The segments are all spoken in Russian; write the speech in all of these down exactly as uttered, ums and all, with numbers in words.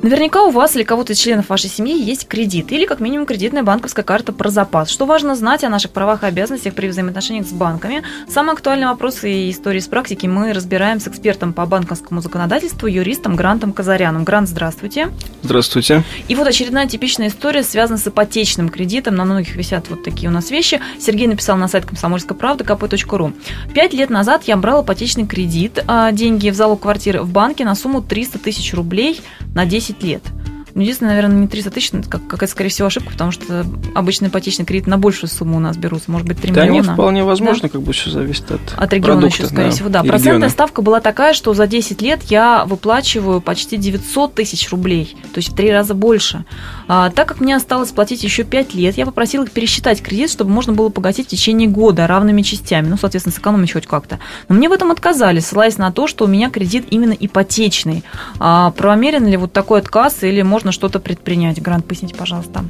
Наверняка у вас или кого-то из членов вашей семьи есть кредит или, как минимум, кредитная банковская карта про запас. Что важно знать о наших правах и обязанностях при взаимоотношениях с банками? Самые актуальные вопросы и истории с практики мы разбираем с экспертом по банковскому законодательству, юристом Грантом Казаряном. Грант, здравствуйте. Здравствуйте. И вот очередная типичная история связана с ипотечным кредитом. На многих висят вот такие у нас вещи. Сергей написал на сайт Комсомольской правды ка пэ точка ру. Пять лет назад я брал ипотечный кредит, деньги в залог квартиры в банке на сумму триста тысяч рублей на десять лет. Ну, единственное, наверное, не триста тысяч, как, как это, скорее всего, ошибка, потому что обычный ипотечный кредит на большую сумму у нас берутся, может быть, три миллиона. Да, нет, вполне возможно, да? Как бы все зависит от продукта. От региона продукта, еще, скорее да, всего, да. Процентная региона. Ставка была такая, что за десять лет я выплачиваю почти девятьсот тысяч рублей, то есть в три раза больше. А, так как мне осталось платить еще пять лет, я попросила их пересчитать кредит, чтобы можно было погасить в течение года равными частями, ну, соответственно, сэкономить хоть как-то. Но мне в этом отказали, ссылаясь на то, что у меня кредит именно ипотечный. А, правомерен ли вот такой отказ или можно что-то предпринять? Грант, поясните, пожалуйста.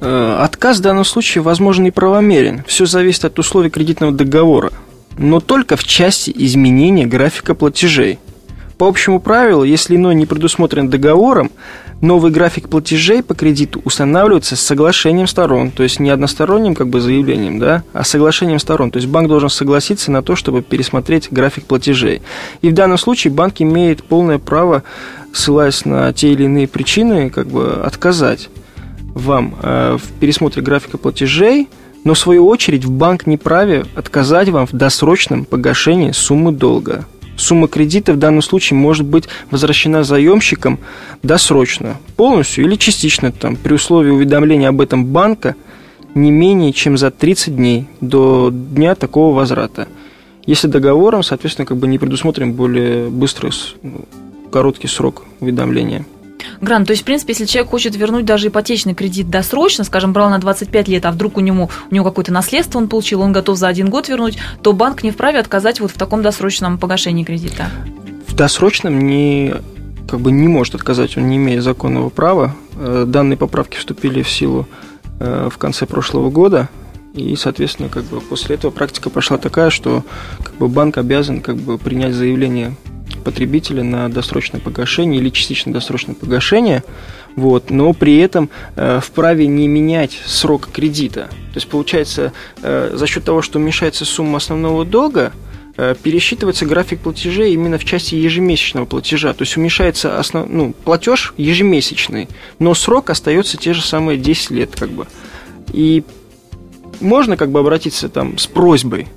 Отказ в данном случае, возможно, и правомерен. Все зависит от условий кредитного договора, но только в части изменения графика платежей. По общему правилу, если иное не предусмотрено договором, новый график платежей по кредиту устанавливается с соглашением сторон, то есть не односторонним как бы заявлением, да, а соглашением сторон. То есть банк должен согласиться на то, чтобы пересмотреть график платежей. И в данном случае банк имеет полное право, ссылаясь на те или иные причины, как бы отказать вам в пересмотре графика платежей, но в свою очередь в банк не праве отказать вам в досрочном погашении суммы долга. Сумма кредита в данном случае может быть возвращена заемщиком досрочно, полностью или частично, там, при условии уведомления об этом банка не менее чем за тридцать дней до дня такого возврата. Если договором, соответственно, как бы не предусмотрим более быстрый, короткий срок уведомления. Грант, то есть, в принципе, если человек хочет вернуть даже ипотечный кредит досрочно, скажем, брал на двадцать пять лет, а вдруг у него, у него какое-то наследство он получил, он готов за один год вернуть, то банк не вправе отказать вот в таком досрочном погашении кредита? В досрочном не, как бы не может отказать, он не имеет законного права. Данные поправки вступили в силу в конце прошлого года, и, соответственно, как бы после этого практика пошла такая, что как бы банк обязан как бы принять заявление потребителя на досрочное погашение или частично досрочное погашение, вот, но при этом э, вправе не менять срок кредита. То есть, получается, э, за счет того, что уменьшается сумма основного долга, э, пересчитывается график платежей именно в части ежемесячного платежа. То есть, уменьшается основ... ну, платеж ежемесячный, но срок остается те же самые десять лет. Как бы. И можно как бы обратиться там, с просьбой,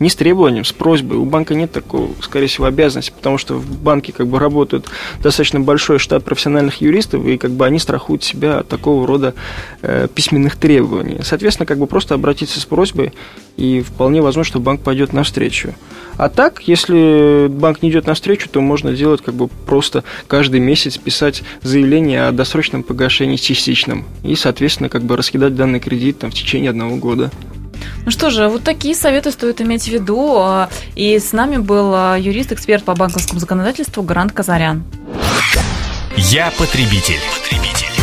не с требованием, с просьбой. У банка нет такого, скорее всего, обязанности, потому что в банке как бы работает достаточно большой штат профессиональных юристов, и как бы они страхуют себя от такого рода э, письменных требований. Соответственно, как бы просто обратиться с просьбой, и вполне возможно, что банк пойдет навстречу. А так, если банк не идет навстречу, то можно делать как бы просто каждый месяц писать заявление о досрочном погашении частичном и, соответственно, как бы раскидать данный кредит там, в течение одного года. Ну что же, вот такие советы стоит иметь в виду. И с нами был юрист-эксперт по банковскому законодательству Грант Казарян. Я потребитель. Потребитель.